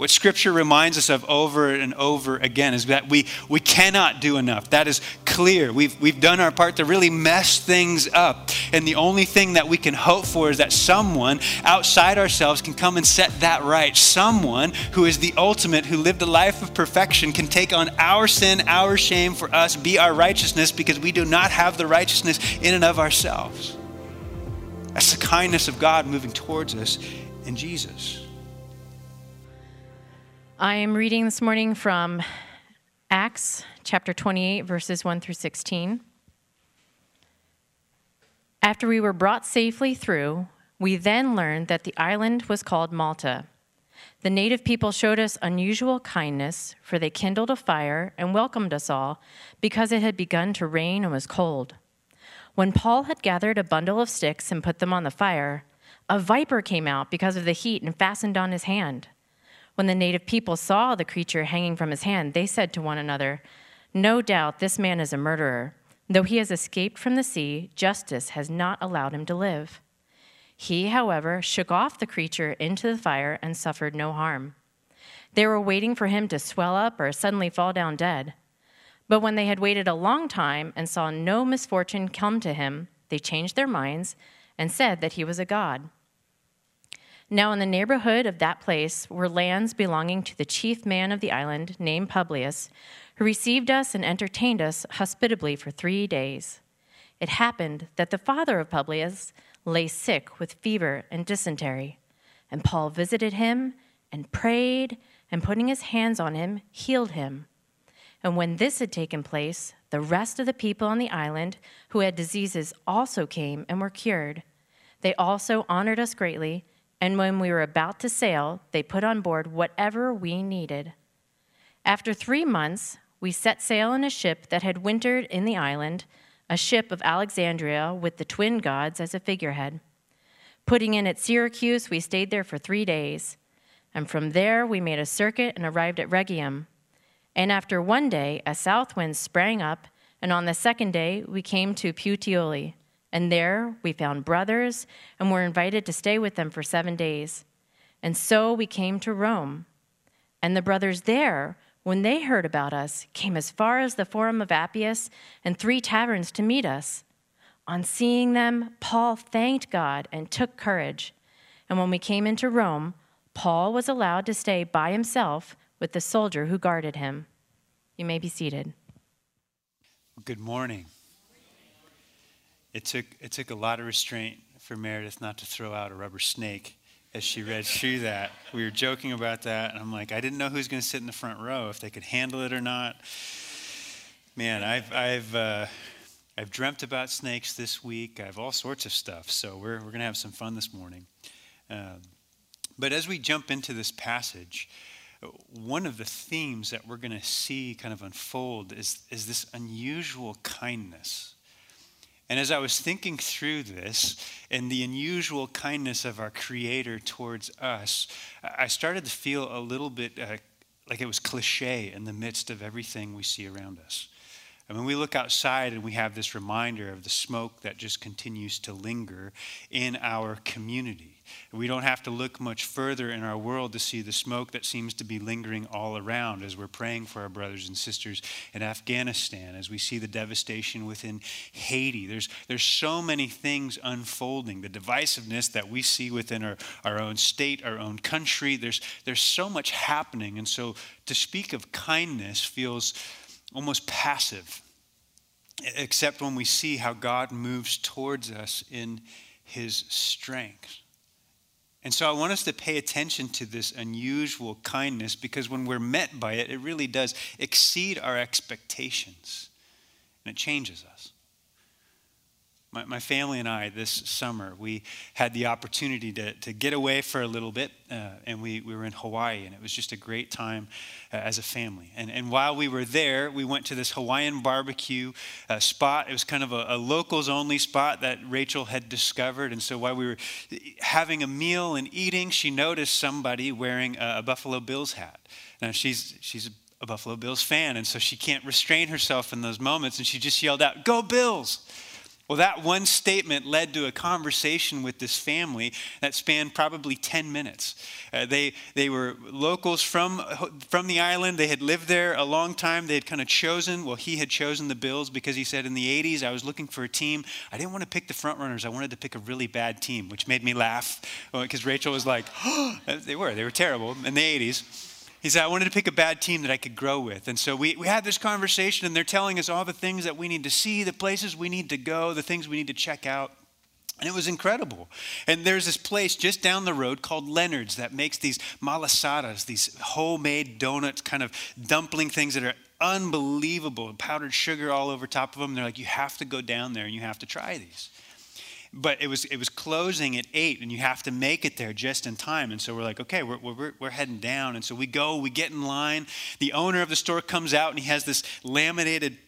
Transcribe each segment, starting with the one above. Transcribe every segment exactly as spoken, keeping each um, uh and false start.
What Scripture reminds us of over and over again is that we, we cannot do enough. That is clear. We've, we've done our part to really mess things up. And the only thing that we can hope for is that someone outside ourselves can come and set that right. Someone who is the ultimate, who lived a life of perfection, can take on our sin, our shame for us, be our righteousness, because we do not have the righteousness in and of ourselves. That's the kindness of God moving towards us in Jesus. I am reading this morning from Acts chapter twenty-eight, verses one through sixteen. After we were brought safely through, we then learned that the island was called Malta. The native people showed us unusual kindness, for they kindled a fire and welcomed us all, because it had begun to rain and was cold. When Paul had gathered a bundle of sticks and put them on the fire, a viper came out because of the heat and fastened on his hand. When the native people saw the creature hanging from his hand, they said to one another, "No doubt this man is a murderer. Though he has escaped from the sea, justice has not allowed him to live." He, however, shook off the creature into the fire and suffered no harm. They were waiting for him to swell up or suddenly fall down dead. But when they had waited a long time and saw no misfortune come to him, they changed their minds and said that he was a god. Now in the neighborhood of that place were lands belonging to the chief man of the island, named Publius, who received us and entertained us hospitably for three days. It happened that the father of Publius lay sick with fever and dysentery, and Paul visited him and prayed, and putting his hands on him, healed him. And when this had taken place, the rest of the people on the island who had diseases also came and were cured. They also honored us greatly, and when we were about to sail, they put on board whatever we needed. After three months, we set sail in a ship that had wintered in the island, a ship of Alexandria with the twin gods as a figurehead. Putting in at Syracuse, we stayed there for three days. And from there, we made a circuit and arrived at Regium. And after one day, a south wind sprang up, and on the second day, we came to Puteoli. And there we found brothers and were invited to stay with them for seven days. And so we came to Rome. And the brothers there, when they heard about us, came as far as the Forum of Appius and three taverns to meet us. On seeing them, Paul thanked God and took courage. And when we came into Rome, Paul was allowed to stay by himself with the soldier who guarded him. You may be seated. Good morning. It took it took a lot of restraint for Meredith not to throw out a rubber snake as she read through that. We were joking about that, and I'm like, I didn't know who's going to sit in the front row, if they could handle it or not. Man, I've I've uh, I've dreamt about snakes this week. I have all sorts of stuff, so we're we're going to have some fun this morning. Um, but as we jump into this passage, one of the themes that we're going to see kind of unfold is is this unusual kindness. And as I was thinking through this and the unusual kindness of our Creator towards us, I started to feel a little bit uh, like it was cliche in the midst of everything we see around us. I mean, we look outside and we have this reminder of the smoke that just continues to linger in our community. We don't have to look much further in our world to see the smoke that seems to be lingering all around as we're praying for our brothers and sisters in Afghanistan, as we see the devastation within Haiti. There's, there's so many things unfolding, the divisiveness that we see within our, our own state, our own country. There's, there's so much happening, and so to speak of kindness feels almost passive, except when we see how God moves towards us in his strength. And so I want us to pay attention to this unusual kindness, because when we're met by it, it really does exceed our expectations, and it changes us. My, my family and I, this summer, we had the opportunity to, to get away for a little bit, uh, and we, we were in Hawaii, and it was just a great time uh, as a family. And, and while we were there, we went to this Hawaiian barbecue uh, spot. It was kind of a, a locals-only spot that Rachel had discovered, and so while we were having a meal and eating, she noticed somebody wearing a, a Buffalo Bills hat. Now, she's she's a Buffalo Bills fan, and so she can't restrain herself in those moments, and she just yelled out, "Go Bills!" Well, that one statement led to a conversation with this family that spanned probably ten minutes. Uh, they they were locals from, from the island. They had lived there a long time. They had kind of chosen, well, he had chosen the Bills because he said in the eighties, I was looking for a team. I didn't want to pick the front runners. I wanted to pick a really bad team, which made me laugh because Rachel was like, oh, they were. They were terrible in the eighties. He said, I wanted to pick a bad team that I could grow with. And so we, we had this conversation, and they're telling us all the things that we need to see, the places we need to go, the things we need to check out. And it was incredible. And there's this place just down the road called Leonard's that makes these malasadas, these homemade donuts, kind of dumpling things that are unbelievable, powdered sugar all over top of them. And they're like, you have to go down there and you have to try these. But it was it was closing at eight, and you have to make it there just in time. And so we're like, okay, we're we're we're heading down. And so we go, we get in line. The owner of the store comes out, and he has this laminated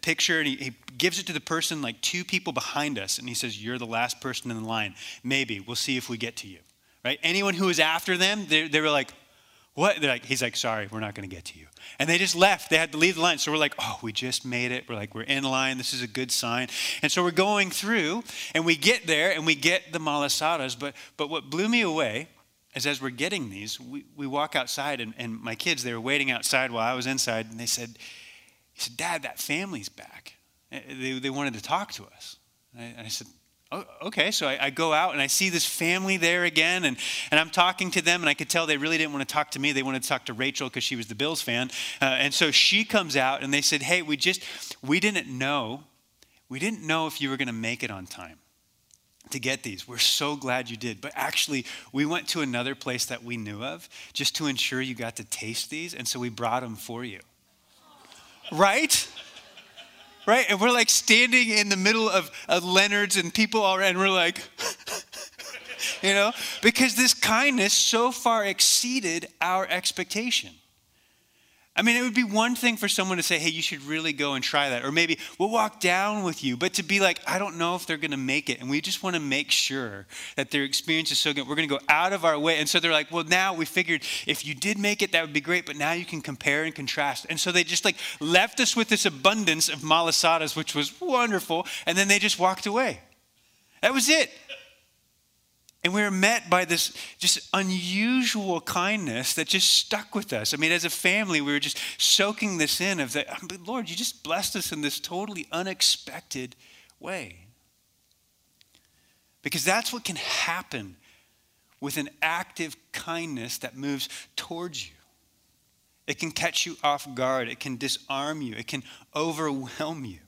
picture, and he, he gives it to the person like two people behind us, and he says, "You're the last person in the line. Maybe we'll see if we get to you." Right? Anyone who was after them, they they were like, "What?" They're like, he's like, "Sorry, we're not going to get to you." And they just left. They had to leave the line. So we're like, oh, we just made it. We're like, we're in line. This is a good sign. And so we're going through, and we get there, and we get the malasadas. But but what blew me away is as we're getting these, we, we walk outside, and, and my kids, they were waiting outside while I was inside, and they said, he said, Dad, that family's back. They, they wanted to talk to us. And I, and I said, oh, okay. So I, I go out and I see this family there again, and, and I'm talking to them, and I could tell they really didn't want to talk to me. They wanted to talk to Rachel because she was the Bills fan. Uh, and so she comes out, and they said, hey, we just, we didn't know. We didn't know if you were going to make it on time to get these. We're so glad you did. But actually, we went to another place that we knew of just to ensure you got to taste these. And so we brought them for you. Right? Right? And we're like standing in the middle of, of Leonard's and people all around, and we're like, you know, because this kindness so far exceeded our expectation. I mean, it would be one thing for someone to say, hey, you should really go and try that. Or maybe we'll walk down with you. But to be like, I don't know if they're going to make it. And we just want to make sure that their experience is so good. We're going to go out of our way. And so they're like, well, now we figured if you did make it, that would be great. But now you can compare and contrast. And so they just like left us with this abundance of malasadas, which was wonderful. And then they just walked away. That was it. And we were met by this just unusual kindness that just stuck with us. I mean, as a family, we were just soaking this in of that, Lord, you just blessed us in this totally unexpected way. Because that's what can happen with an active kindness that moves towards you. It can catch you off guard. It can disarm you. It can overwhelm you.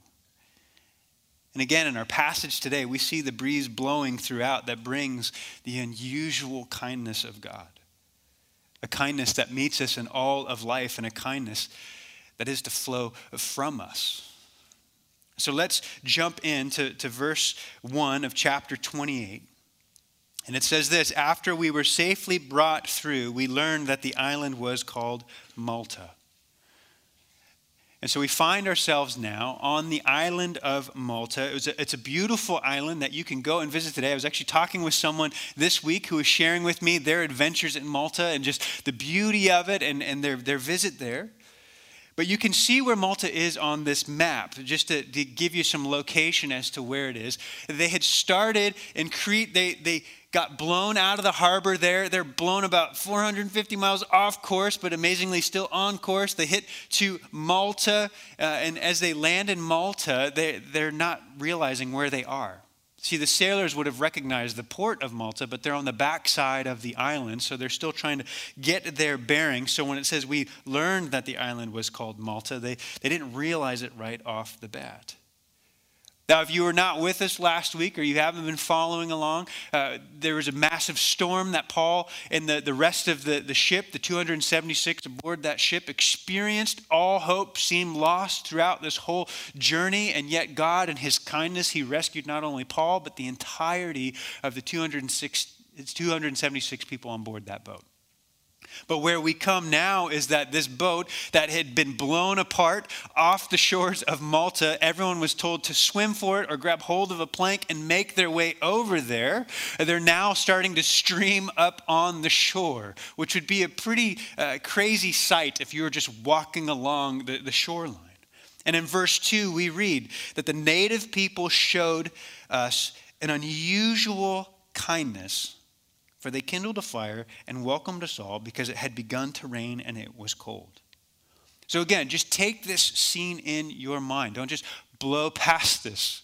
And again, in our passage today, we see the breeze blowing throughout that brings the unusual kindness of God, a kindness that meets us in all of life and a kindness that is to flow from us. So let's jump into to verse one of chapter twenty-eight. And it says this, after we were safely brought through, we learned that the island was called Malta. And so we find ourselves now on the island of Malta. It was a, it's a beautiful island that you can go and visit today. I was actually talking with someone this week who was sharing with me their adventures in Malta and just the beauty of it and, and their, their visit there. But you can see where Malta is on this map, just to, to give you some location as to where it is. They had started in Crete. They they. got blown out of the harbor there. They're blown about four hundred fifty miles off course, but amazingly still on course. They hit to Malta, uh, and as they land in Malta, they, they're not realizing where they are. See, the sailors would have recognized the port of Malta, but they're on the backside of the island, so they're still trying to get their bearings. So when it says we learned that the island was called Malta, they, they didn't realize it right off the bat. Now, if you were not with us last week or you haven't been following along, uh, there was a massive storm that Paul and the, the rest of the, the ship, the two hundred seventy-six aboard that ship, experienced. All hope seemed lost throughout this whole journey. And yet God, in his kindness, he rescued not only Paul, but the entirety of the two hundred seventy-six people on board that boat. But where we come now is that this boat that had been blown apart off the shores of Malta, everyone was told to swim for it or grab hold of a plank and make their way over there. They're now starting to stream up on the shore, which would be a pretty uh, crazy sight if you were just walking along the, the shoreline. And in verse two, we read that the native people showed us an unusual kindness, for they kindled a fire and welcomed us all because it had begun to rain and it was cold. So again, just take this scene in your mind. Don't just blow past this.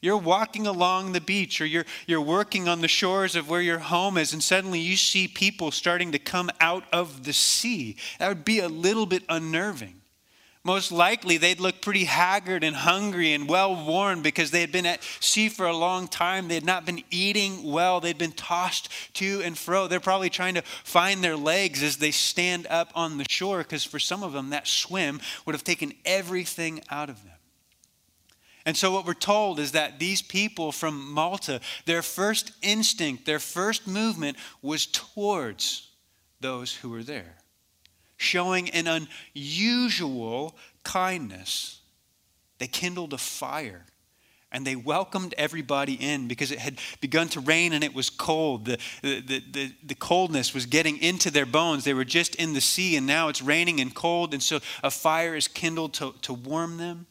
You're walking along the beach, or you're, you're working on the shores of where your home is, and suddenly you see people starting to come out of the sea. That would be a little bit unnerving. Most likely they'd look pretty haggard and hungry and well-worn because they had been at sea for a long time. They had not been eating well. They'd been tossed to and fro. They're probably trying to find their legs as they stand up on the shore, because for some of them that swim would have taken everything out of them. And so what we're told is that these people from Malta, their first instinct, their first movement was towards those who were there, showing an unusual kindness. They kindled a fire and they welcomed everybody in because it had begun to rain and it was cold. The, the, the, the, the coldness was getting into their bones. They were just in the sea and now it's raining and cold, and so a fire is kindled to, to warm them.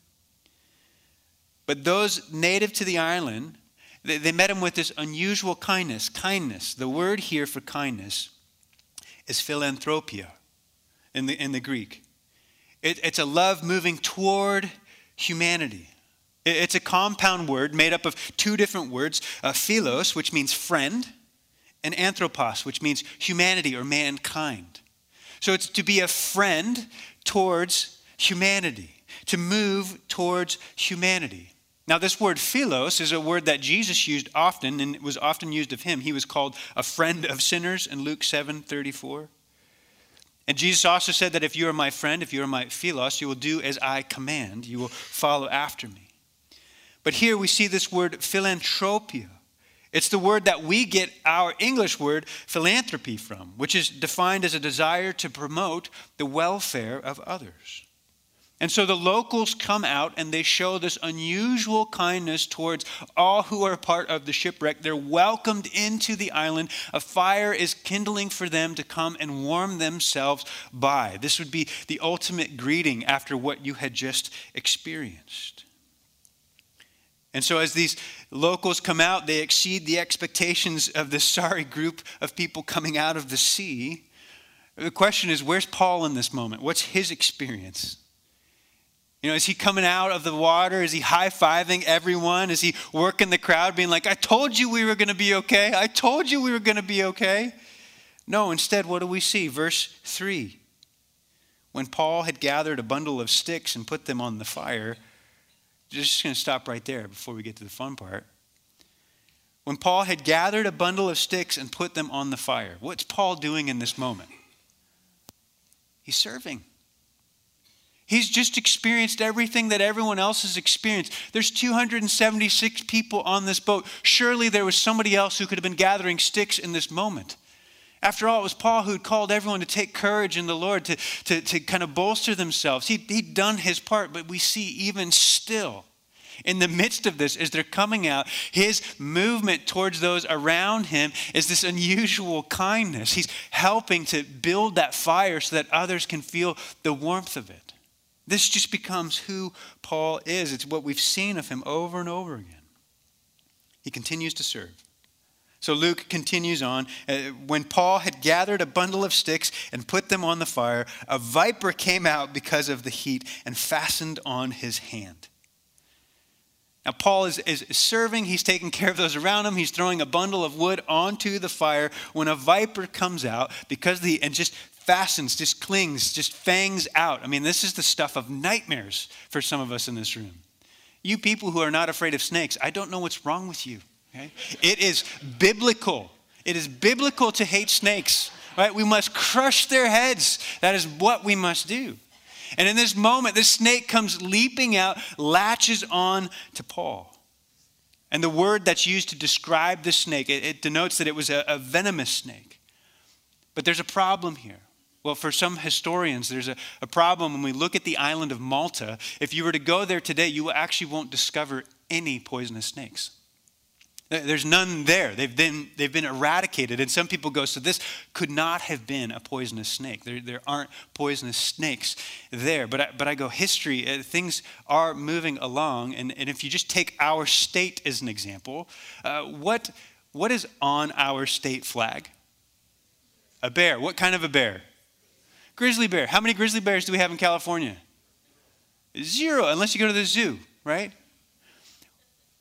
But those native to the island, they, they met him with this unusual kindness. Kindness, the word here for kindness is philanthropia. In the, in the Greek, it, it's a love moving toward humanity. It, it's a compound word made up of two different words, uh, philos, which means friend, and anthropos, which means humanity or mankind. So it's to be a friend towards humanity, to move towards humanity. Now, this word philos is a word that Jesus used often, and it was often used of him. He was called a friend of sinners in Luke seven thirty-four. And Jesus also said that if you are my friend, if you are my philos, you will do as I command. You will follow after me. But here we see this word philanthropia. It's the word that we get our English word philanthropy from, which is defined as a desire to promote the welfare of others. And so the locals come out and they show this unusual kindness towards all who are part of the shipwreck. They're welcomed into the island. A fire is kindling for them to come and warm themselves by. This would be the ultimate greeting after what you had just experienced. And so as these locals come out, they exceed the expectations of this sorry group of people coming out of the sea. The question is, where's Paul in this moment? What's his experience? You know, is he coming out of the water? Is he high-fiving everyone? Is he working the crowd being like, I told you we were going to be okay. I told you we were going to be okay. No, instead, what do we see? Verse three, when Paul had gathered a bundle of sticks and put them on the fire, just going to stop right there before we get to the fun part. When Paul had gathered a bundle of sticks and put them on the fire, what's Paul doing in this moment? He's serving. He's just experienced everything that everyone else has experienced. There's two hundred seventy-six people on this boat. Surely there was somebody else who could have been gathering sticks in this moment. After all, it was Paul who had called everyone to take courage in the Lord, to, to, to kind of bolster themselves. He, he'd done his part, but we see even still, in the midst of this, as they're coming out, his movement towards those around him is this unusual kindness. He's helping to build that fire so that others can feel the warmth of it. This just becomes who Paul is. It's what we've seen of him over and over again. He continues to serve. So Luke continues on. When Paul had gathered a bundle of sticks and put them on the fire, a viper came out because of the heat and fastened on his hand. Now Paul is, is serving. He's taking care of those around him. He's throwing a bundle of wood onto the fire when a viper comes out because the and just fastens, just clings, just fangs out. I mean, this is the stuff of nightmares for some of us in this room. You people who are not afraid of snakes, I don't know what's wrong with you. Okay? It is biblical. It is biblical to hate snakes. Right? We must crush their heads. That is what we must do. And in this moment, this snake comes leaping out, latches on to Paul. And the word that's used to describe the snake, it, it denotes that it was a, a venomous snake. But there's a problem here. Well, for some historians, there's a, a problem when we look at the island of Malta. If you were to go there today, you actually won't discover any poisonous snakes. There's none there. They've been, they've been eradicated. And some people go, so this could not have been a poisonous snake. There, there aren't poisonous snakes there. But I, but I go, history, uh, things are moving along. And, and if you just take our state as an example, uh, what, what is on our state flag? A bear. What kind of a bear? Grizzly bear. How many grizzly bears do we have in California? Zero, unless you go to the zoo, right?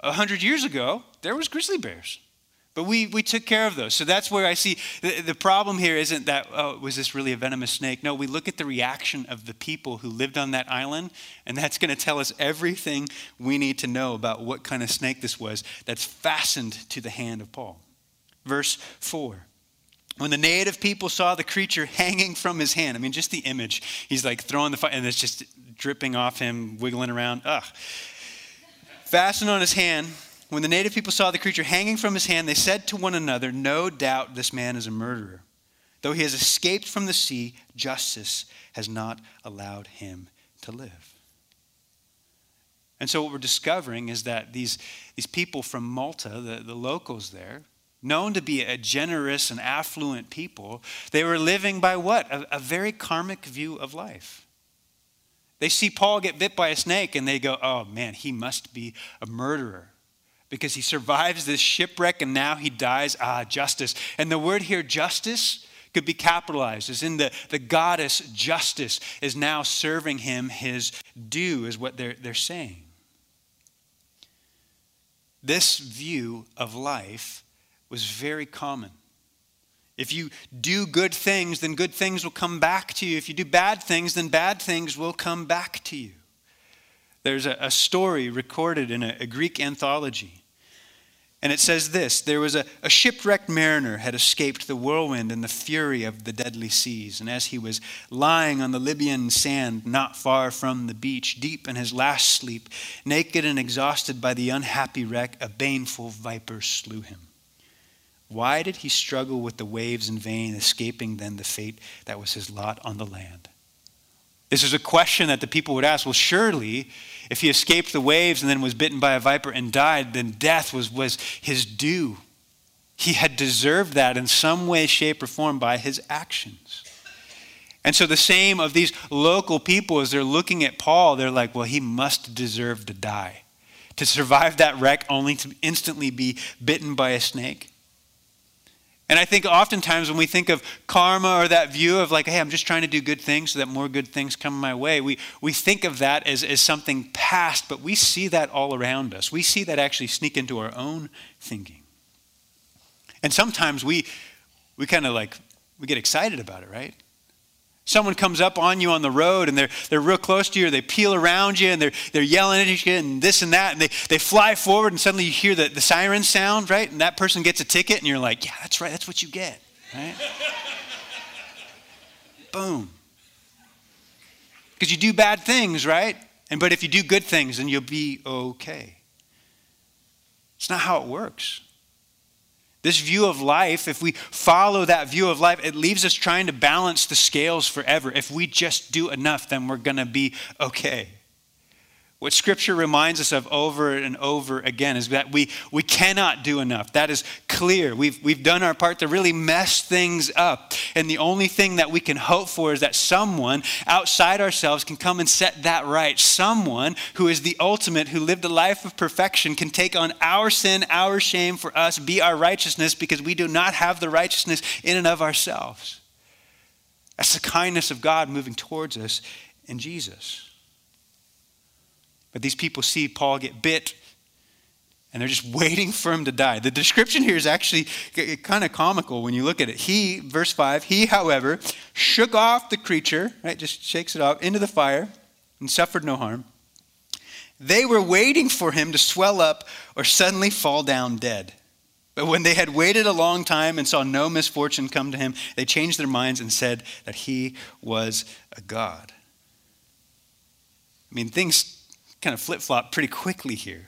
A hundred years ago, there was grizzly bears, but we, we took care of those. So that's where I see the, the problem here isn't that, oh, was this really a venomous snake? No, we look at the reaction of the people who lived on that island, and that's going to tell us everything we need to know about what kind of snake this was that's fastened to the hand of Paul. Verse four. When the native people saw the creature hanging from his hand, I mean, just the image. He's like throwing the fire, and it's just dripping off him, wiggling around. Ugh. Fastened on his hand. When the native people saw the creature hanging from his hand, they said to one another, "No doubt this man is a murderer. Though he has escaped from the sea, justice has not allowed him to live." And so what we're discovering is that these, these people from Malta, the, the locals there, known to be a generous and affluent people, they were living by what? A, a very karmic view of life. They see Paul get bit by a snake and they go, oh man, he must be a murderer because he survives this shipwreck and now he dies. Ah, justice. And the word here, justice, could be capitalized as in the, the goddess justice is now serving him his due is what they're, they're saying. This view of life was very common. If you do good things, then good things will come back to you. If you do bad things, then bad things will come back to you. There's a, a story recorded in a, a Greek anthology. And it says this, there was a, a shipwrecked mariner had escaped the whirlwind and the fury of the deadly seas. And as he was lying on the Libyan sand, not far from the beach, deep in his last sleep, naked and exhausted by the unhappy wreck, a baneful viper slew him. Why did he struggle with the waves in vain, escaping then the fate that was his lot on the land? This is a question that the people would ask. Well, surely, if he escaped the waves and then was bitten by a viper and died, then death was, was his due. He had deserved that in some way, shape, or form by his actions. And so the same of these local people, as they're looking at Paul, they're like, well, he must deserve to die. To survive that wreck only to instantly be bitten by a snake. And I think oftentimes when we think of karma or that view of like, hey, I'm just trying to do good things so that more good things come my way, we, we think of that as, as something past, but we see that all around us. We see that actually sneak into our own thinking. And sometimes we, we kind of like, we get excited about it, right? Someone comes up on you on the road and they're, they're real close to you, or they peel around you and they're, they're yelling at you and this and that, and they, they fly forward and suddenly you hear the, the siren sound, right? And that person gets a ticket and you're like, yeah, that's right, that's what you get, right? Boom. Because you do bad things, right? And but if you do good things, then you'll be okay. It's not how it works. This view of life, if we follow that view of life, it leaves us trying to balance the scales forever. If we just do enough, then we're going to be okay. What Scripture reminds us of over and over again is that we, we cannot do enough. That is clear. We've, we've done our part to really mess things up. And the only thing that we can hope for is that someone outside ourselves can come and set that right. Someone who is the ultimate, who lived a life of perfection, can take on our sin, our shame for us, be our righteousness, because we do not have the righteousness in and of ourselves. That's the kindness of God moving towards us in Jesus. But these people see Paul get bit and they're just waiting for him to die. The description here is actually kind of comical when you look at it. He, verse five, he, however, shook off the creature, right? Just shakes it off into the fire and suffered no harm. They were waiting for him to swell up or suddenly fall down dead. But when they had waited a long time and saw no misfortune come to him, they changed their minds and said that he was a god. I mean, things kind of flip-flop pretty quickly here.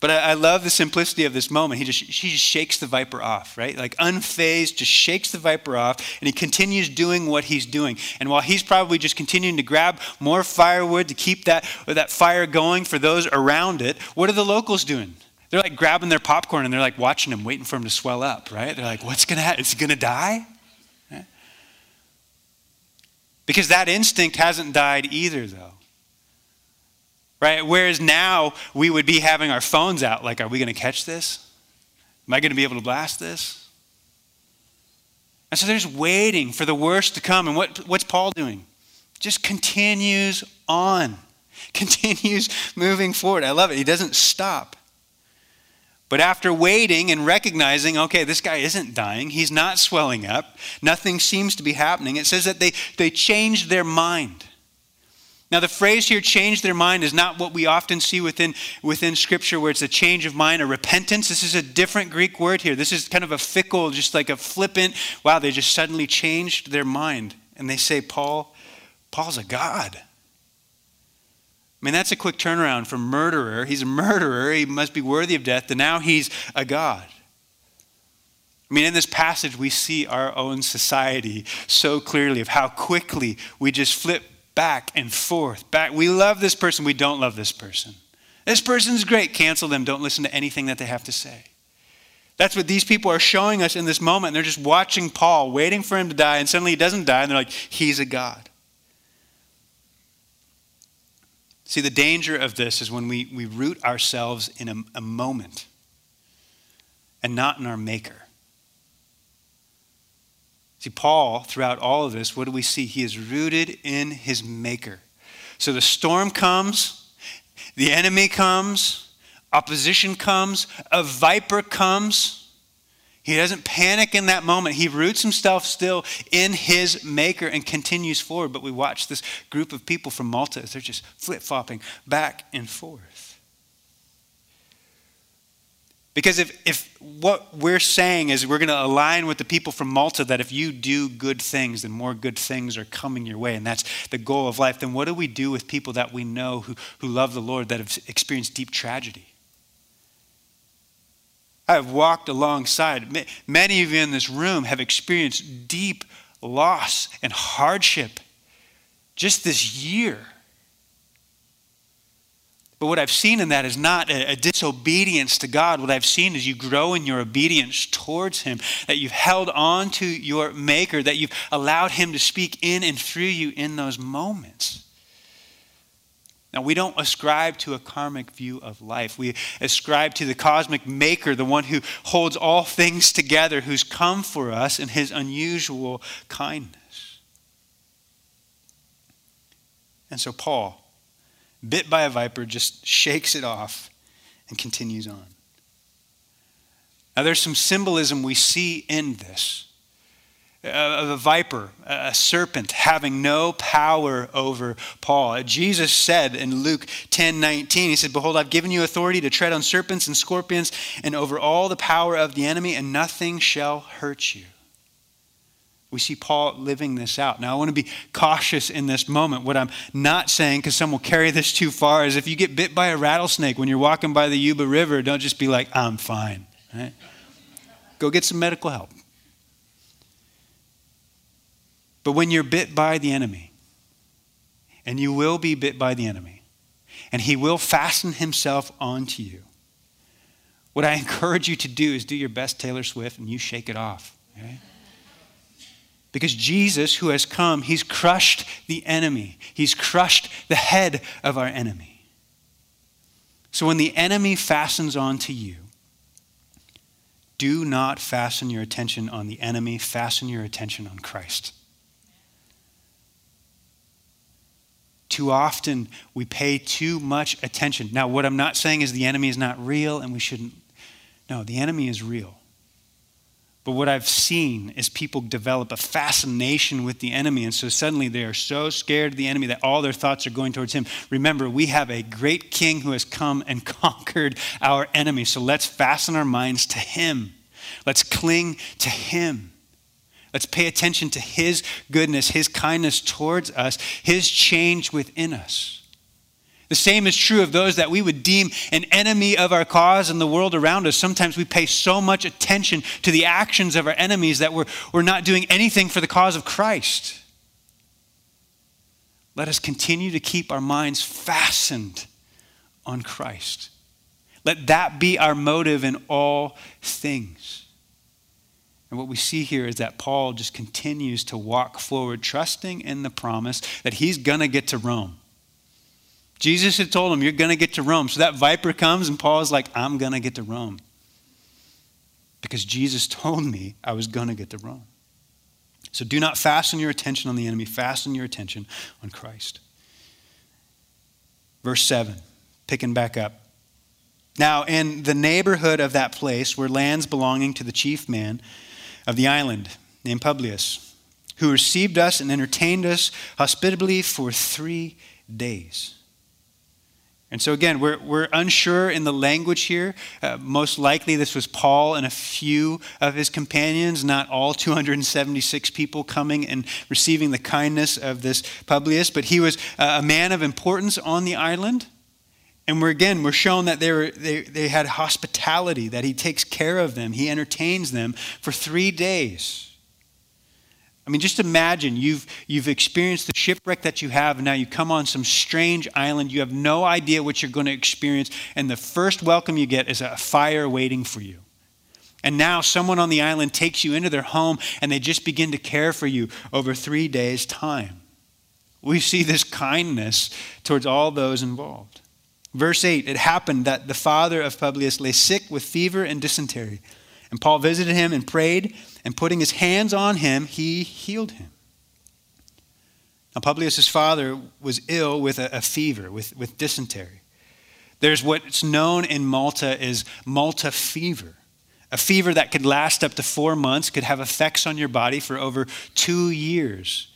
But I, I love the simplicity of this moment. He just, he just shakes the viper off, right? Like unfazed, just shakes the viper off, and he continues doing what he's doing. And while he's probably just continuing to grab more firewood to keep that, that fire going for those around it, what are the locals doing? They're like grabbing their popcorn and they're like watching him, waiting for him to swell up, right? They're like, what's gonna happen? Is he gonna die? Right? Because that instinct hasn't died either though, right? Whereas now we would be having our phones out like, are we gonna catch this? Am I gonna be able to blast this? And so they're just waiting for the worst to come. And what, what's Paul doing? Just continues on, continues moving forward. I love it, he doesn't stop. But after waiting and recognizing, okay, this guy isn't dying, he's not swelling up, nothing seems to be happening, it says that they, they changed their mind. Now the phrase here, change their mind, is not what we often see within, within scripture where it's a change of mind, a repentance. This is a different Greek word here. This is kind of a fickle, just like a flippant, wow, they just suddenly changed their mind. And they say, Paul, Paul's a god. I mean, that's a quick turnaround from murderer. He's a murderer. He must be worthy of death. And now he's a god. I mean, in this passage, we see our own society so clearly of how quickly we just flip back and forth. Back. We love this person. We don't love this person. This person's great. Cancel them. Don't listen to anything that they have to say. That's what these people are showing us in this moment. They're just watching Paul, waiting for him to die. And suddenly he doesn't die. And they're like, he's a god. See, the danger of this is when we, we root ourselves in a, a moment and not in our maker. See, Paul, throughout all of this, what do we see? He is rooted in his maker. So the storm comes, the enemy comes, opposition comes, a viper comes. He doesn't panic in that moment. He roots himself still in his maker and continues forward. But we watch this group of people from Malta as they're just flip-flopping back and forth. Because if, if what we're saying is we're going to align with the people from Malta that if you do good things, then more good things are coming your way. And that's the goal of life. Then what do we do with people that we know who, who love the Lord that have experienced deep tragedy? I have walked alongside. Many of you in this room have experienced deep loss and hardship just this year. But what I've seen in that is not a, a disobedience to God. What I've seen is you grow in your obedience towards him, that you've held on to your maker, that you've allowed him to speak in and through you in those moments. Now, we don't ascribe to a karmic view of life. We ascribe to the cosmic maker, the one who holds all things together, who's come for us in his unusual kindness. And so Paul, bit by a viper, just shakes it off and continues on. Now, there's some symbolism we see in this. Of a viper, a serpent, having no power over Paul. Jesus said in Luke ten nineteen, he said, behold, I've given you authority to tread on serpents and scorpions and over all the power of the enemy, and nothing shall hurt you. We see Paul living this out. Now, I want to be cautious in this moment. What I'm not saying, because some will carry this too far, is if you get bit by a rattlesnake when you're walking by the Yuba River, don't just be like, I'm fine. Right? Go get some medical help. But when you're bit by the enemy, and you will be bit by the enemy, and he will fasten himself onto you, what I encourage you to do is do your best Taylor Swift and you shake it off. Okay? Because Jesus, who has come, he's crushed the enemy. He's crushed the head of our enemy. So when the enemy fastens onto you, do not fasten your attention on the enemy. Fasten your attention on Christ. Too often we pay too much attention. Now, what I'm not saying is the enemy is not real and we shouldn't. No, the enemy is real. But what I've seen is people develop a fascination with the enemy. And so suddenly they are so scared of the enemy that all their thoughts are going towards him. Remember, we have a great king who has come and conquered our enemy. So let's fasten our minds to him. Let's cling to him. Let's pay attention to his goodness, his kindness towards us, his change within us. The same is true of those that we would deem an enemy of our cause and the world around us. Sometimes we pay so much attention to the actions of our enemies that we're, we're not doing anything for the cause of Christ. Let us continue to keep our minds fastened on Christ. Let that be our motive in all things. And what we see here is that Paul just continues to walk forward, trusting in the promise that he's going to get to Rome. Jesus had told him, you're going to get to Rome. So that viper comes and Paul's like, I'm going to get to Rome. Because Jesus told me I was going to get to Rome. So do not fasten your attention on the enemy. Fasten your attention on Christ. Verse seven, picking back up. Now, in the neighborhood of that place were lands belonging to the chief man of the island, named Publius, who received us and entertained us hospitably for three days. And so again, we're, we're unsure in the language here. Uh, most likely this was Paul and a few of his companions, not all two hundred seventy-six people coming and receiving the kindness of this Publius, but he was uh, a man of importance on the island. And we're again, we're shown that they, were, they, they had hospitality, that he takes care of them. He entertains them for three days. I mean, just imagine you've, you've experienced the shipwreck that you have, and now you come on some strange island. You have no idea what you're going to experience, and the first welcome you get is a fire waiting for you. And now someone on the island takes you into their home, and they just begin to care for you over three days' time. We see this kindness towards all those involved. Verse eight, it happened that the father of Publius lay sick with fever and dysentery. And Paul visited him and prayed, and putting his hands on him, he healed him. Now, Publius' father was ill with a, a fever, with, with dysentery. There's what's known in Malta as Malta fever, a fever that could last up to four months, could have effects on your body for over two years.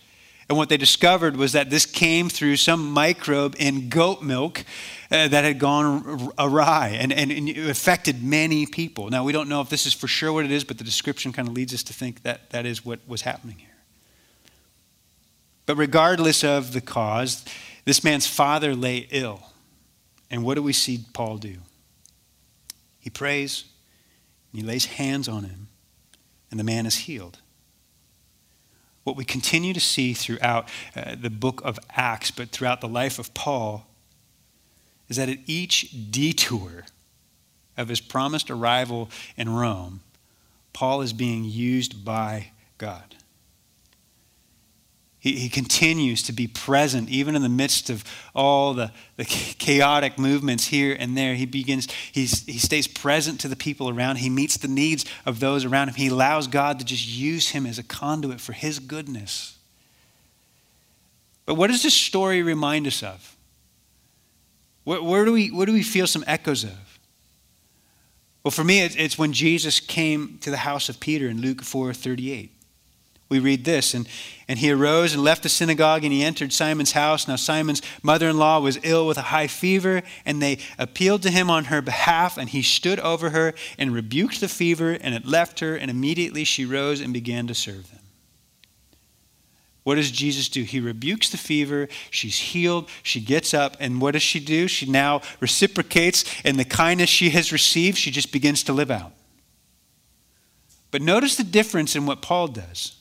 And what they discovered was that this came through some microbe in goat milk uh, that had gone awry and, and, and it affected many people. Now, we don't know if this is for sure what it is, but the description kind of leads us to think that that is what was happening here. But regardless of the cause, this man's father lay ill. And what do we see Paul do? He prays, and he lays hands on him, and the man is healed. What we continue to see throughout uh, the book of Acts, but throughout the life of Paul, is that at each detour of his promised arrival in Rome, Paul is being used by God. He, he continues to be present, even in the midst of all the, the chaotic movements here and there. He begins, he's, he stays present to the people around. He meets the needs of those around him. He allows God to just use him as a conduit for his goodness. But what does this story remind us of? Where, where do we, where do we feel some echoes of? Well, for me, it's, it's when Jesus came to the house of Peter in Luke four thirty-eight. We read this, and, and he arose and left the synagogue, and he entered Simon's house. Now Simon's mother-in-law was ill with a high fever, and they appealed to him on her behalf, and he stood over her and rebuked the fever, and it left her, and immediately she rose and began to serve them. What does Jesus do? He rebukes the fever, she's healed, she gets up, and what does she do? She now reciprocates, and the kindness she has received, she just begins to live out. But notice the difference in what Paul does.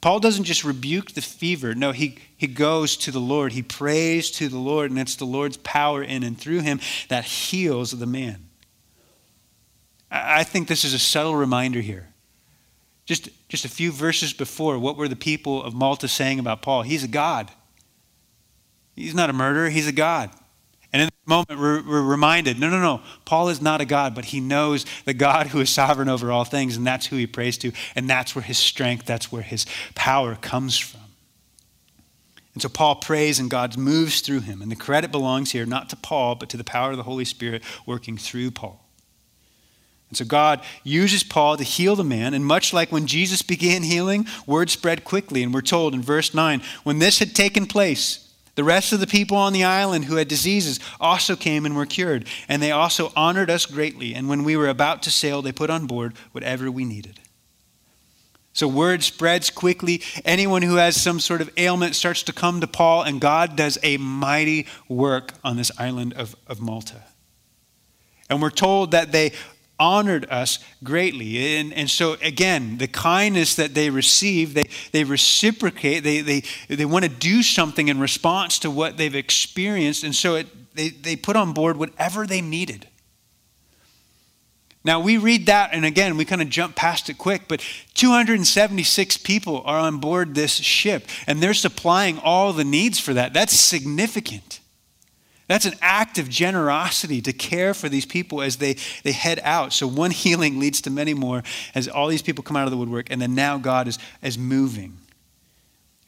Paul doesn't just rebuke the fever. No, he, he goes to the Lord. He prays to the Lord, and it's the Lord's power in and through him that heals the man. I think this is a subtle reminder here. Just, just a few verses before, what were the people of Malta saying about Paul? He's a god. He's not a murderer. He's a god. And in this moment, we're, we're reminded, no, no, no, Paul is not a god, but he knows the God who is sovereign over all things, and that's who he prays to, and that's where his strength, that's where his power comes from. And so Paul prays, and God moves through him, and the credit belongs here not to Paul, but to the power of the Holy Spirit working through Paul. And so God uses Paul to heal the man, and much like when Jesus began healing, word spread quickly, and we're told in verse nine, when this had taken place, the rest of the people on the island who had diseases also came and were cured, and they also honored us greatly. And when we were about to sail, they put on board whatever we needed. So word spreads quickly. Anyone who has some sort of ailment starts to come to Paul, and God does a mighty work on this island of, of Malta. And we're told that they honored us greatly. And, and so again, the kindness that they receive, they, they reciprocate, they, they, they want to do something in response to what they've experienced. And so it, they, they put on board whatever they needed. Now we read that, and again, we kind of jump past it quick, but two hundred seventy-six people are on board this ship, and they're supplying all the needs for that. That's significant. That's an act of generosity to care for these people as they, they head out. So one healing leads to many more as all these people come out of the woodwork, and then now God is, is moving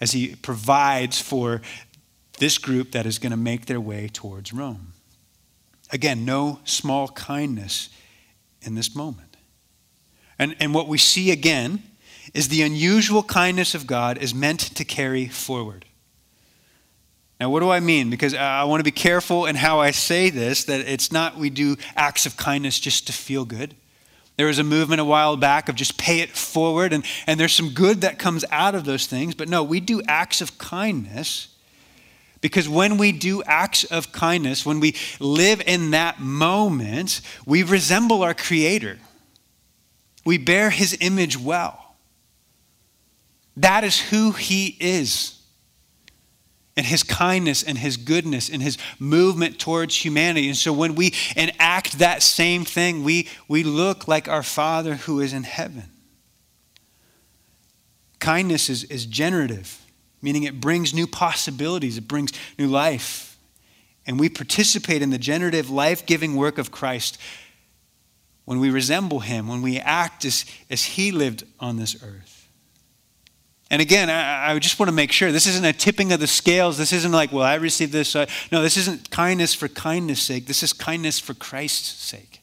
as he provides for this group that is going to make their way towards Rome. Again, no small kindness in this moment. And, and what we see again is the unusual kindness of God is meant to carry forward. Now, what do I mean? Because I want to be careful in how I say this, that it's not we do acts of kindness just to feel good. There was a movement a while back of just pay it forward, and, and there's some good that comes out of those things. But no, we do acts of kindness because when we do acts of kindness, when we live in that moment, we resemble our Creator. We bear His image well. That is who He is. And His kindness and His goodness and His movement towards humanity. And so when we enact that same thing, we, we look like our Father who is in heaven. Kindness is, is generative, meaning it brings new possibilities. It brings new life. And we participate in the generative, life-giving work of Christ when we resemble Him, when we act as, as He lived on this earth. And again, I, I just want to make sure this isn't a tipping of the scales. This isn't like, well, I received this. So I, no, this isn't kindness for kindness' sake. This is kindness for Christ's sake.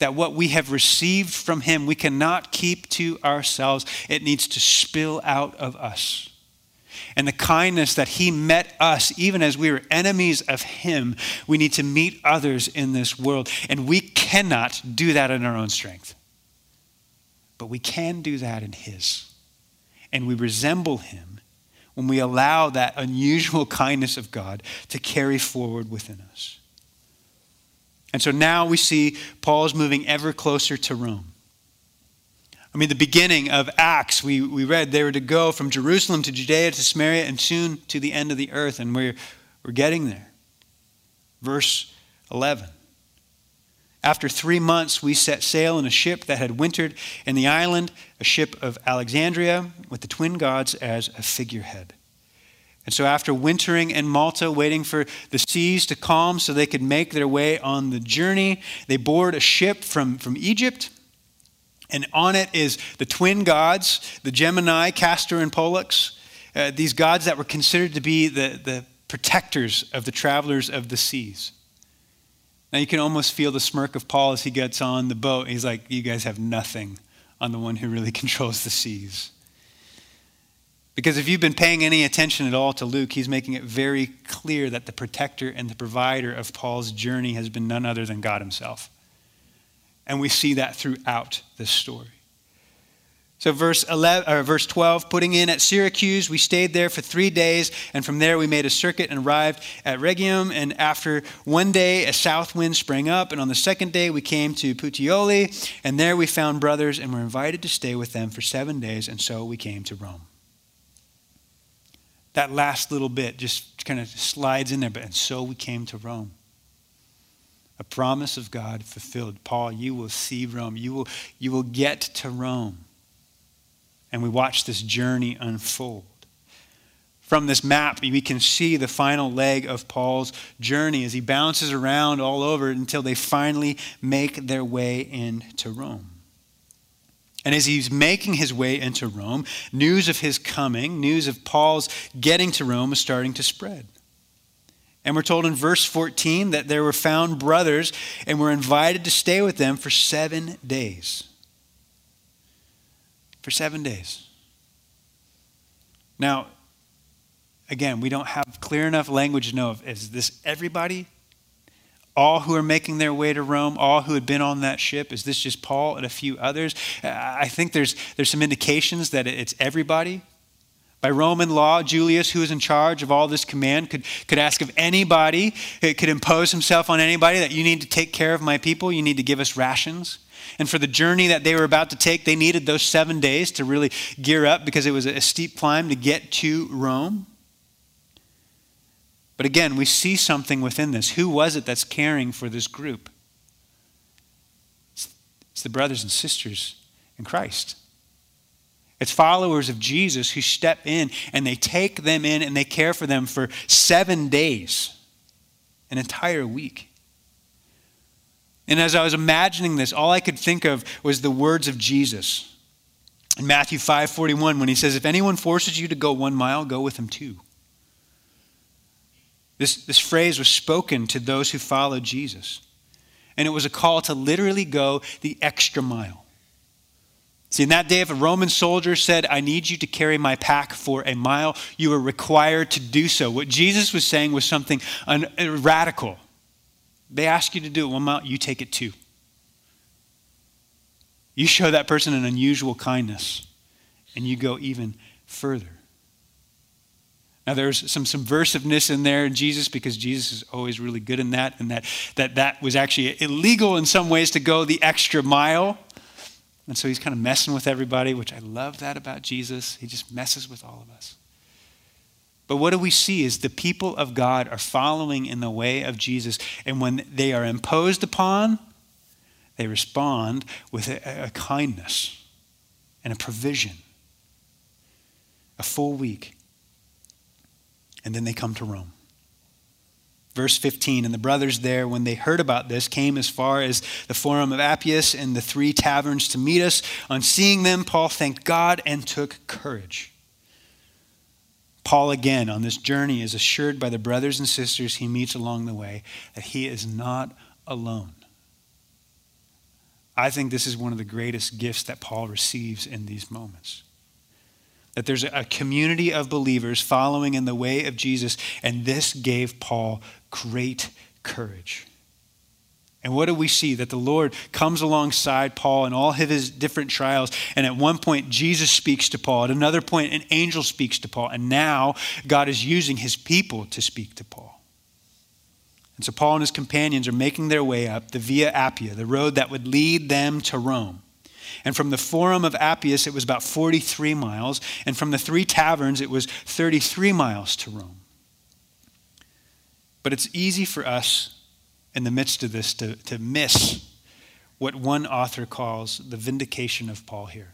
That what we have received from Him, we cannot keep to ourselves. It needs to spill out of us. And the kindness that He met us, even as we were enemies of Him, we need to meet others in this world. And we cannot do that in our own strength. But we can do that in His. And we resemble Him when we allow that unusual kindness of God to carry forward within us. And so now we see Paul's moving ever closer to Rome. I mean, the beginning of Acts, we, we read they were to go from Jerusalem to Judea to Samaria and soon to the end of the earth. And we're, we're getting there. Verse eleven. After three months, we set sail in a ship that had wintered in the island, a ship of Alexandria, with the twin gods as a figurehead. And so after wintering in Malta, waiting for the seas to calm so they could make their way on the journey, they board a ship from, from Egypt, and on it is the twin gods, the Gemini, Castor and Pollux, uh, these gods that were considered to be the, the protectors of the travelers of the seas. Now you can almost feel the smirk of Paul as he gets on the boat. He's like, you guys have nothing on the one who really controls the seas. Because if you've been paying any attention at all to Luke, he's making it very clear that the protector and the provider of Paul's journey has been none other than God Himself. And we see that throughout this story. So verse eleven, or verse twelve, putting in at Syracuse, we stayed there for three days, and from there we made a circuit and arrived at Regium. And after one day, a south wind sprang up, and on the second day we came to Puteoli, and there we found brothers and were invited to stay with them for seven days, and so we came to Rome. That last little bit just kind of slides in there, but and so we came to Rome. A promise of God fulfilled. Paul, you will see Rome. You will, you will get to Rome. And we watch this journey unfold. From this map, we can see the final leg of Paul's journey as he bounces around all over until they finally make their way into Rome. And as he's making his way into Rome, news of his coming, news of Paul's getting to Rome is starting to spread. And we're told in verse fourteen that there were found brothers and were invited to stay with them for seven days. For seven days. Now, again, we don't have clear enough language to know if is this everybody? All who are making their way to Rome, all who had been on that ship? Is this just Paul and a few others? I think there's, there's some indications that it's everybody. By Roman law, Julius, who was in charge of all this command, could, could ask of anybody, could impose himself on anybody that you need to take care of my people, you need to give us rations. And for the journey that they were about to take, they needed those seven days to really gear up because it was a steep climb to get to Rome. But again, we see something within this. Who was it that's caring for this group? It's It's the brothers and sisters in Christ. It's followers of Jesus who step in and they take them in and they care for them for seven days, an entire week. And as I was imagining this, all I could think of was the words of Jesus in Matthew five forty-one when he says, if anyone forces you to go one mile, go with him two. This, this phrase was spoken to those who followed Jesus. And it was a call to literally go the extra mile. See, in that day, if a Roman soldier said, I need you to carry my pack for a mile, you were required to do so. What Jesus was saying was something un- radical. They ask you to do it one mile, you take it two. You show that person an unusual kindness, and you go even further. Now there's some subversiveness in there in Jesus because Jesus is always really good in that, and that that, that was actually illegal in some ways to go the extra mile. And so he's kind of messing with everybody, which I love that about Jesus. He just messes with all of us. But what do we see is the people of God are following in the way of Jesus. And when they are imposed upon, they respond with a, a kindness and a provision. A full week. And then they come to Rome. Verse fifteen, and the brothers there, when they heard about this, came as far as the Forum of Appius and the three taverns to meet us. On seeing them, Paul thanked God and took courage. Paul, again, on this journey, is assured by the brothers and sisters he meets along the way that he is not alone. I think this is one of the greatest gifts that Paul receives in these moments. That there's a community of believers following in the way of Jesus, and this gave Paul great courage. And what do we see? That the Lord comes alongside Paul in all of his different trials. And at one point, Jesus speaks to Paul. At another point, an angel speaks to Paul. And now, God is using his people to speak to Paul. And so Paul and his companions are making their way up the Via Appia, the road that would lead them to Rome. And from the Forum of Appius, it was about forty-three miles. And from the three taverns, it was thirty-three miles to Rome. But it's easy for us in the midst of this to, to miss what one author calls the vindication of Paul here.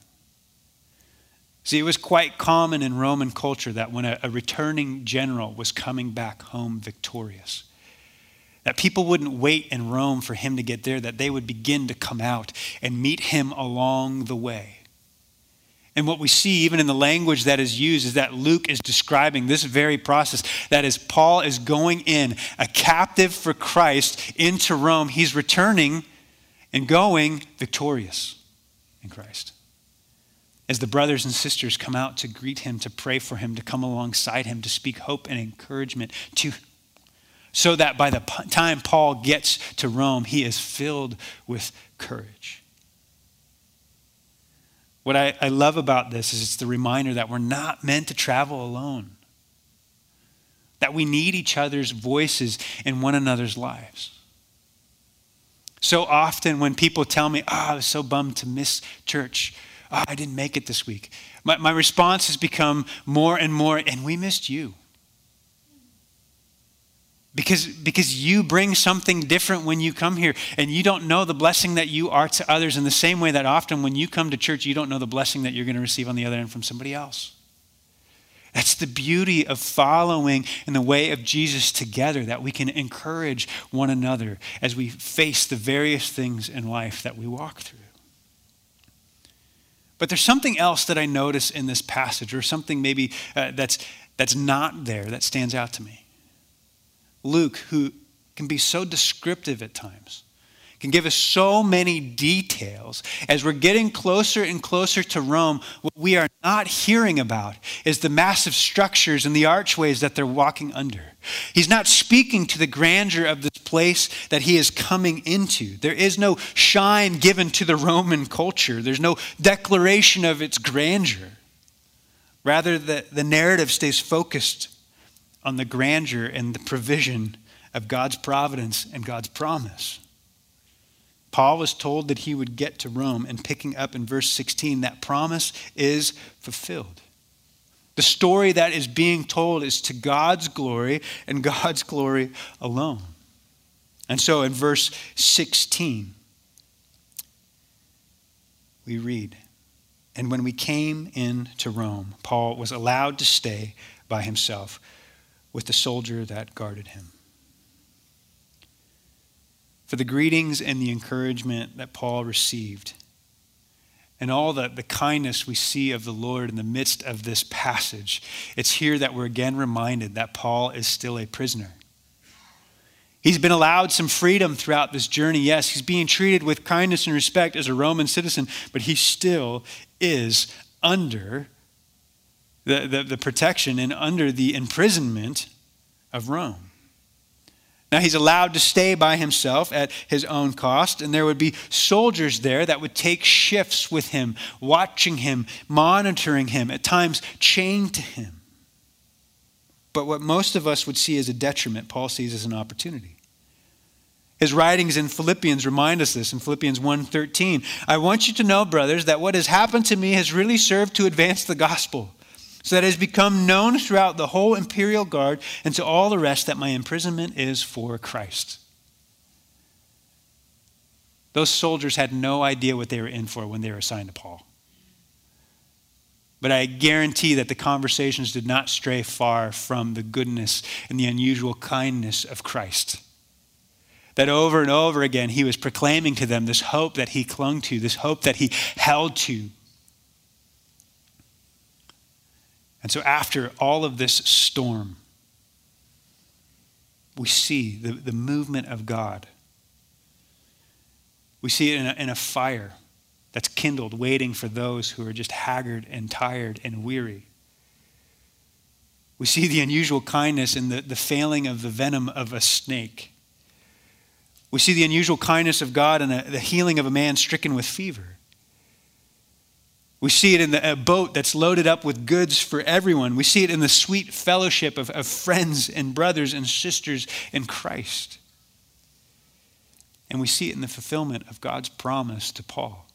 See, it was quite common in Roman culture that when a, a returning general was coming back home victorious, that people wouldn't wait in Rome for him to get there, that they would begin to come out and meet him along the way. And what we see, even in the language that is used, is that Luke is describing this very process. That is, Paul is going in, a captive for Christ, into Rome. He's returning and going victorious in Christ. As the brothers and sisters come out to greet him, to pray for him, to come alongside him, to speak hope and encouragement to him. So that by the time Paul gets to Rome, he is filled with courage. What I, I love about this is it's the reminder that we're not meant to travel alone. That we need each other's voices in one another's lives. So often when people tell me, oh, I was so bummed to miss church. Oh, I didn't make it this week. My, my response has become more and more, and we missed you. Because, because you bring something different when you come here, and you don't know the blessing that you are to others in the same way that often when you come to church, you don't know the blessing that you're going to receive on the other end from somebody else. That's the beauty of following in the way of Jesus together, that we can encourage one another as we face the various things in life that we walk through. But there's something else that I notice in this passage, or something maybe uh, that's, that's not there that stands out to me. Luke, who can be so descriptive at times, can give us so many details. As we're getting closer and closer to Rome, what we are not hearing about is the massive structures and the archways that they're walking under. He's not speaking to the grandeur of this place that he is coming into. There is no shine given to the Roman culture. There's no declaration of its grandeur. Rather, the, the narrative stays focused on the grandeur and the provision of God's providence and God's promise. Paul was told that he would get to Rome, and picking up in verse sixteen, that promise is fulfilled. The story that is being told is to God's glory and God's glory alone. And so in verse sixteen, we read, "And when we came in to Rome, Paul was allowed to stay by himself with the soldier that guarded him." For the greetings and the encouragement that Paul received, and all the, the kindness we see of the Lord in the midst of this passage, it's here that we're again reminded that Paul is still a prisoner. He's been allowed some freedom throughout this journey. Yes, he's being treated with kindness and respect as a Roman citizen, but he still is under the, the, the protection and under the imprisonment of Rome. Now, he's allowed to stay by himself at his own cost, and there would be soldiers there that would take shifts with him, watching him, monitoring him, at times chained to him. But what most of us would see as a detriment, Paul sees as an opportunity. His writings in Philippians remind us this, in Philippians one thirteen. "I want you to know, brothers, that what has happened to me has really served to advance the gospel, so that it has become known throughout the whole imperial guard and to all the rest that my imprisonment is for Christ." Those soldiers had no idea what they were in for when they were assigned to Paul. But I guarantee that the conversations did not stray far from the goodness and the unusual kindness of Christ. That over and over again, he was proclaiming to them this hope that he clung to, this hope that he held to. And so after all of this storm, we see the, the movement of God. We see it in a, in a fire that's kindled, waiting for those who are just haggard and tired and weary. We see the unusual kindness in the, the failing of the venom of a snake. We see the unusual kindness of God in a, the healing of a man stricken with fever. We see it in the, a boat that's loaded up with goods for everyone. We see it in the sweet fellowship of, of friends and brothers and sisters in Christ. And we see it in the fulfillment of God's promise to Paul.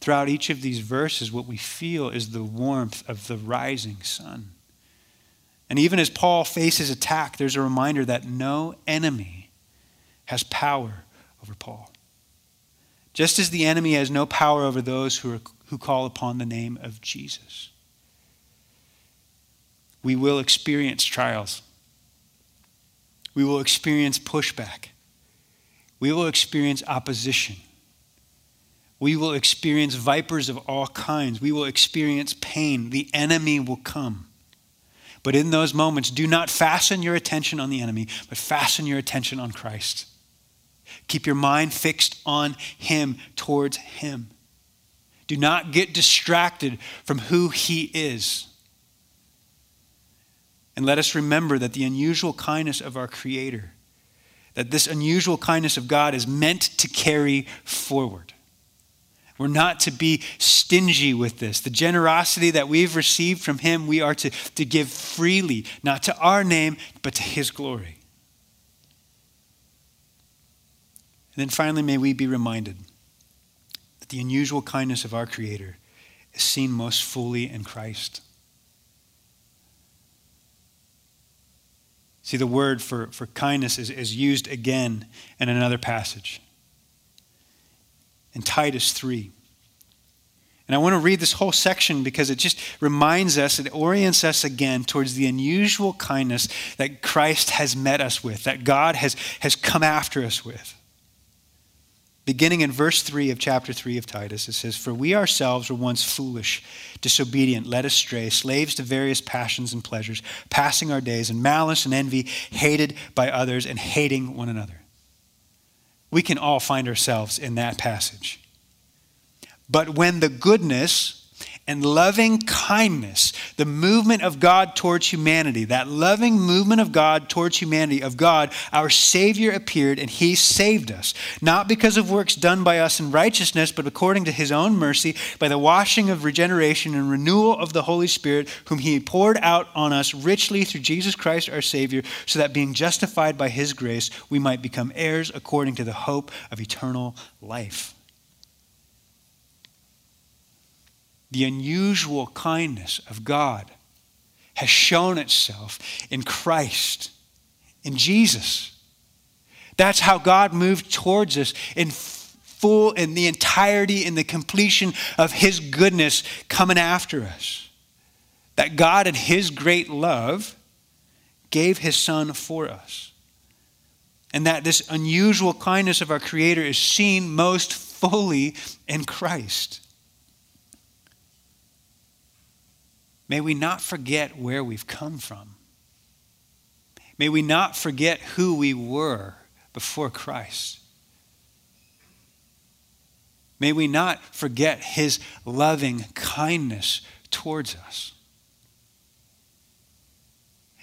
Throughout each of these verses, what we feel is the warmth of the rising sun. And even as Paul faces attack, there's a reminder that no enemy has power over Paul. Just as the enemy has no power over those who, are, who call upon the name of Jesus. We will experience trials. We will experience pushback. We will experience opposition. We will experience vipers of all kinds. We will experience pain. The enemy will come. But in those moments, do not fasten your attention on the enemy, but fasten your attention on Christ. Keep your mind fixed on him, towards him. Do not get distracted from who he is. And let us remember that the unusual kindness of our Creator, that this unusual kindness of God is meant to carry forward. We're not to be stingy with this. The generosity that we've received from him, we are to, to give freely, not to our name, but to his glory. And then finally, may we be reminded that the unusual kindness of our Creator is seen most fully in Christ. See, the word for, for kindness is, is used again in another passage, in Titus three. And I want to read this whole section because it just reminds us, it orients us again towards the unusual kindness that Christ has met us with, that God has, has come after us with. Beginning in verse three of chapter three of Titus, it says, "For we ourselves were once foolish, disobedient, led astray, slaves to various passions and pleasures, passing our days in malice and envy, hated by others and hating one another." We can all find ourselves in that passage. "But when the goodness and loving kindness," the movement of God towards humanity, that loving movement of God towards humanity, of God, our Savior appeared, and he saved us, not because of works done by us in righteousness, but according to his own mercy, by the washing of regeneration and renewal of the Holy Spirit, whom he poured out on us richly through Jesus Christ our Savior, so that being justified by his grace, we might become heirs according to the hope of eternal life. The unusual kindness of God has shown itself in Christ, in Jesus. That's how God moved towards us in full and the entirety and the completion of his goodness coming after us. That God in his great love gave his son for us. And that this unusual kindness of our Creator is seen most fully in Christ. May we not forget where we've come from. May we not forget who we were before Christ. May we not forget his loving kindness towards us.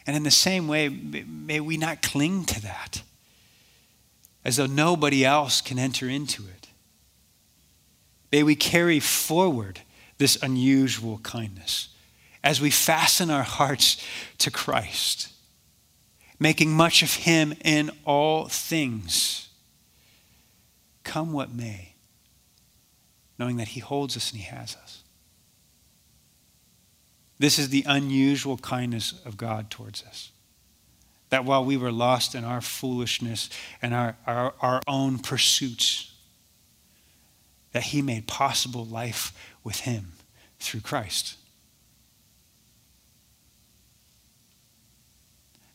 And in the same way, may we not cling to that as though nobody else can enter into it. May we carry forward this unusual kindness as we fasten our hearts to Christ, making much of him in all things, come what may, knowing that he holds us and he has us. This is the unusual kindness of God towards us. That while we were lost in our foolishness and our, our, our own pursuits, that he made possible life with him through Christ.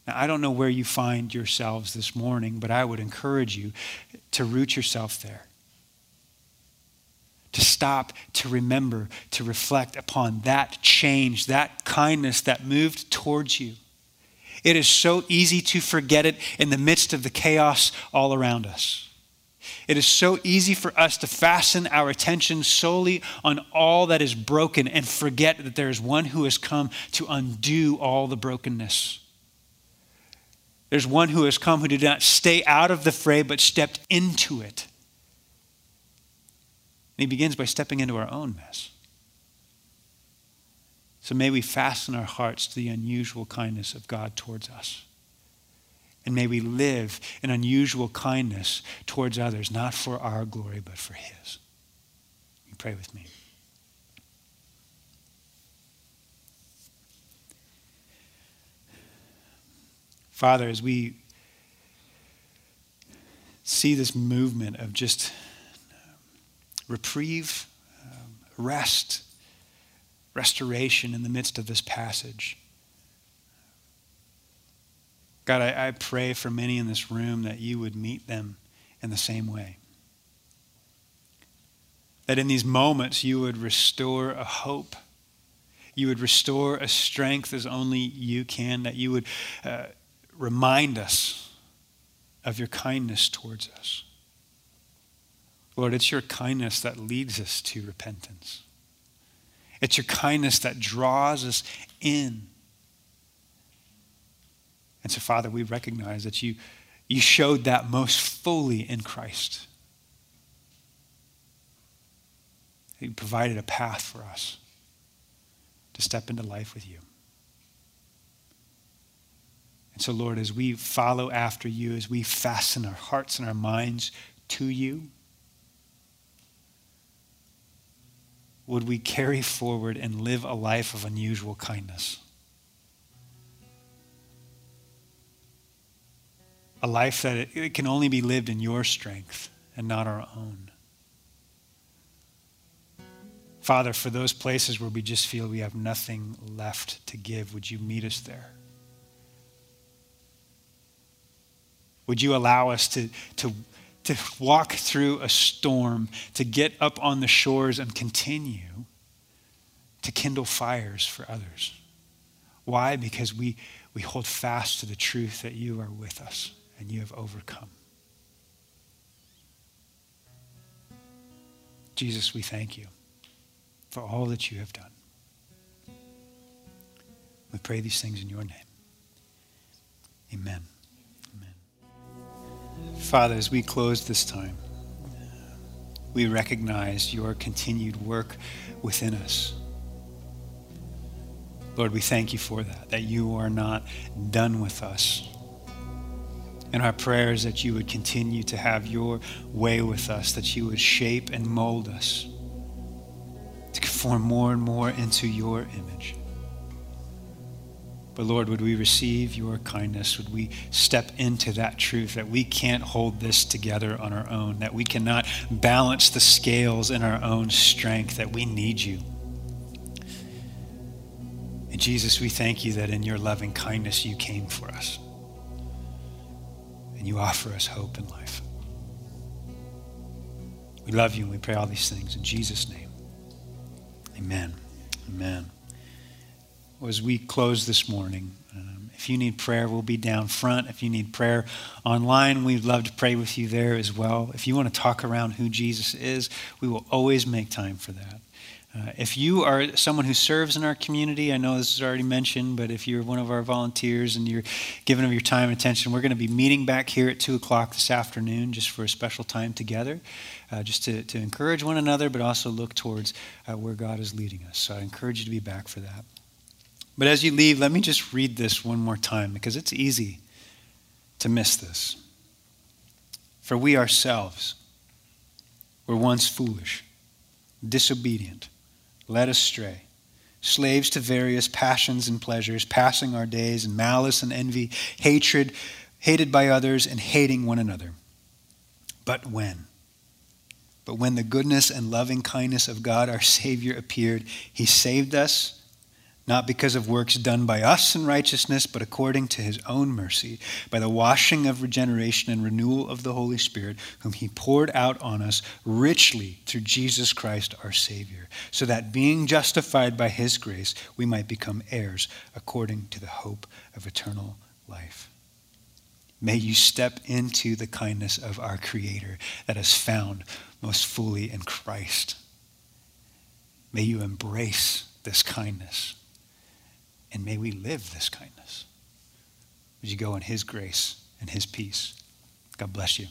Now, I don't know where you find yourselves this morning, but I would encourage you to root yourself there. To stop, to remember, to reflect upon that change, that kindness that moved towards you. It is so easy to forget it in the midst of the chaos all around us. It is so easy for us to fasten our attention solely on all that is broken and forget that there is one who has come to undo all the brokenness. There's one who has come who did not stay out of the fray but stepped into it. And he begins by stepping into our own mess. So may we fasten our hearts to the unusual kindness of God towards us. And may we live in unusual kindness towards others, not for our glory, but for his. You pray with me. Father, as we see this movement of just reprieve, um, rest, restoration in the midst of this passage. God, I, I pray for many in this room that you would meet them in the same way. That in these moments you would restore a hope. You would restore a strength as only you can. That you would uh, remind us of your kindness towards us. Lord, it's your kindness that leads us to repentance. It's your kindness that draws us in. And so, Father, we recognize that you, you showed that most fully in Christ. You provided a path for us to step into life with you. And so, Lord, as we follow after you, as we fasten our hearts and our minds to you, would we carry forward and live a life of unusual kindness? A life that it, it can only be lived in your strength and not our own. Father, for those places where we just feel we have nothing left to give, would you meet us there? Would you allow us to, to to walk through a storm, to get up on the shores and continue to kindle fires for others. Why? Because we, we hold fast to the truth that you are with us and you have overcome. Jesus, we thank you for all that you have done. We pray these things in your name. Amen. Father, as we close this time, we recognize your continued work within us. Lord, we thank you for that, that you are not done with us. And our prayer is that you would continue to have your way with us, that you would shape and mold us to conform more and more into your image. But Lord, would we receive your kindness? Would we step into that truth that we can't hold this together on our own, that we cannot balance the scales in our own strength, that we need you. And Jesus, we thank you that in your loving kindness, you came for us. And you offer us hope and life. We love you and we pray all these things in Jesus' name. Amen. Amen. As we close this morning, um, if you need prayer, we'll be down front. If you need prayer online, we'd love to pray with you there as well. If you want to talk around who Jesus is, we will always make time for that. Uh, if you are someone who serves in our community, I know this is already mentioned, but if you're one of our volunteers and you're giving of your time and attention, we're going to be meeting back here at two o'clock this afternoon just for a special time together, uh, just to, to encourage one another, but also look towards uh, where God is leading us. So I encourage you to be back for that. But as you leave, let me just read this one more time because it's easy to miss this. For we ourselves were once foolish, disobedient, led astray, slaves to various passions and pleasures, passing our days in malice and envy, hatred, hated by others, and hating one another. But when? But when the goodness and loving kindness of God, our Savior, appeared, he saved us, not because of works done by us in righteousness, but according to his own mercy, by the washing of regeneration and renewal of the Holy Spirit, whom he poured out on us richly through Jesus Christ our Savior, so that being justified by his grace, we might become heirs according to the hope of eternal life. May you step into the kindness of our Creator that is found most fully in Christ. May you embrace this kindness. And may we live this kindness as you go in his grace and his peace. God bless you.